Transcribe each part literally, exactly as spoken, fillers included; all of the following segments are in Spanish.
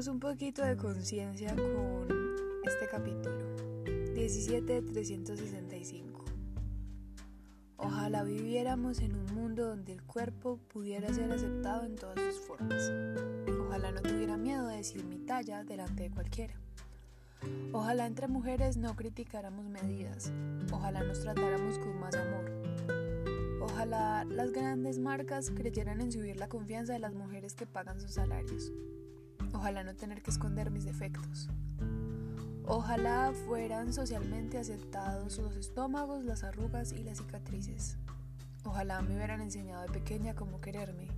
tomemos un poquito de conciencia con este capítulo diecisiete de trescientos sesenta y cinco. Ojalá viviéramos en un mundo donde el cuerpo pudiera ser aceptado en todas sus formas. Ojalá no tuviera miedo de decir mi talla delante de cualquiera. Ojalá entre mujeres no criticáramos medidas. Ojalá nos tratáramos con más amor. Ojalá las grandes marcas creyeran en subir la confianza de las mujeres que pagan sus salarios. Ojalá no tener que esconder mis defectos. Ojalá fueran socialmente aceptados los estómagos, las arrugas y las cicatrices. Ojalá me hubieran enseñado de pequeña cómo quererme,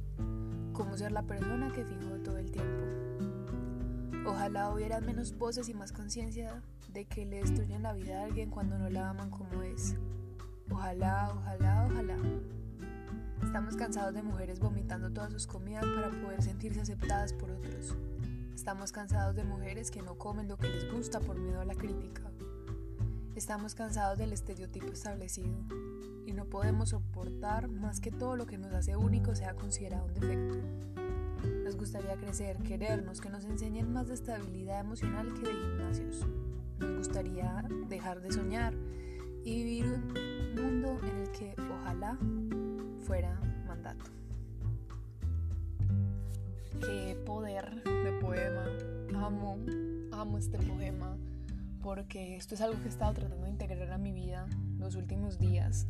cómo ser la persona que finjo todo el tiempo. Ojalá hubieran menos voces y más conciencia de que le destruyen la vida a alguien cuando no la aman como es. Ojalá, ojalá, ojalá. Estamos cansados de mujeres vomitando todas sus comidas para poder sentirse aceptadas por otros. Estamos cansados de mujeres que no comen lo que les gusta por miedo a la crítica. Estamos cansados del estereotipo establecido y no podemos soportar más que todo lo que nos hace único sea considerado un defecto. Nos gustaría crecer, querernos, que nos enseñen más de estabilidad emocional que de gimnasios. Nos gustaría dejar de soñar y vivir un mundo en el que ojalá fuera mandato. Qué poder de poema. Amo, amo este poema porque esto es algo que he estado tratando de integrar a mi vida los últimos días.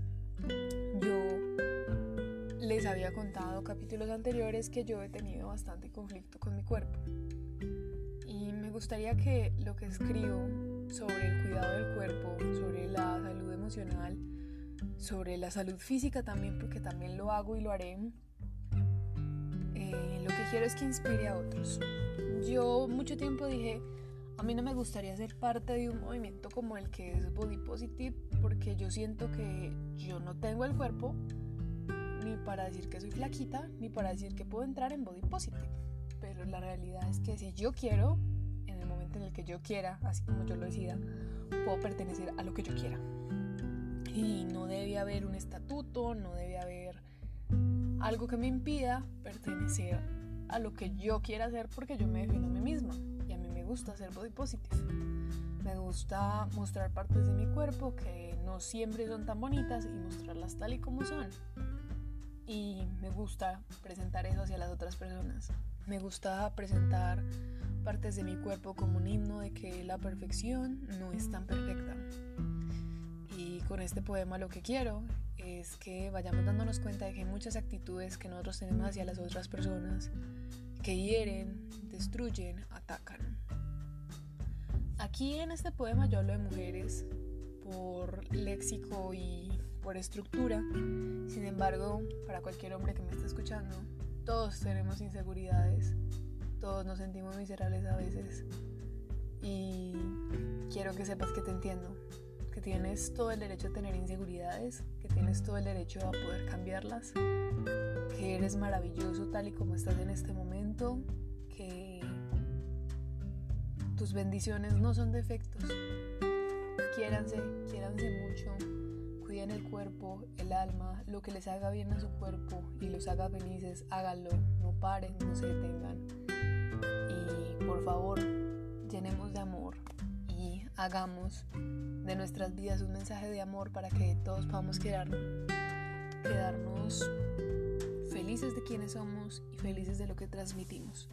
Yo les había contado capítulos anteriores que yo he tenido bastante conflicto con mi cuerpo y me gustaría que lo que escribo sobre el cuidado del cuerpo, sobre la salud emocional, sobre la salud física también, porque también lo hago y lo haré, Eh, lo que quiero es que inspire a otros. Yo mucho tiempo dije, a mí no me gustaría ser parte de un movimiento como el que es Body Positive, porque yo siento que yo no tengo el cuerpo ni para decir que soy flaquita, ni para decir que puedo entrar en Body Positive. Pero la realidad es que si yo quiero, en el momento en el que yo quiera, así como yo lo decida, puedo pertenecer a lo que yo quiera. Y no debe haber un estatuto, no debe haber algo que me impida pertenecer a lo que yo quiera hacer, porque yo me defino a mí misma y a mí me gusta ser body positive. Me gusta mostrar partes de mi cuerpo que no siempre son tan bonitas y mostrarlas tal y como son. Y me gusta presentar eso hacia las otras personas. Me gusta presentar partes de mi cuerpo como un himno de que la perfección no es tan perfecta. Y con este poema lo que quiero es que vayamos dándonos cuenta de que hay muchas actitudes que nosotros tenemos hacia las otras personas que hieren, destruyen, atacan. Aquí en este poema yo hablo de mujeres por léxico y por estructura. Sin embargo, para cualquier hombre que me esté escuchando, todos tenemos inseguridades, todos nos sentimos miserables a veces, y quiero que sepas que te entiendo, que tienes todo el derecho a tener inseguridades, que tienes todo el derecho a poder cambiarlas, que eres maravilloso tal y como estás en este momento, que tus bendiciones no son defectos. Quiéranse, quiéranse mucho, cuiden el cuerpo, el alma, lo que les haga bien a su cuerpo y los haga felices, háganlo, no paren, no se detengan. Y por favor, llenemos de amor. Hagamos de nuestras vidas un mensaje de amor para que todos podamos quedarnos, quedarnos felices de quienes somos y felices de lo que transmitimos.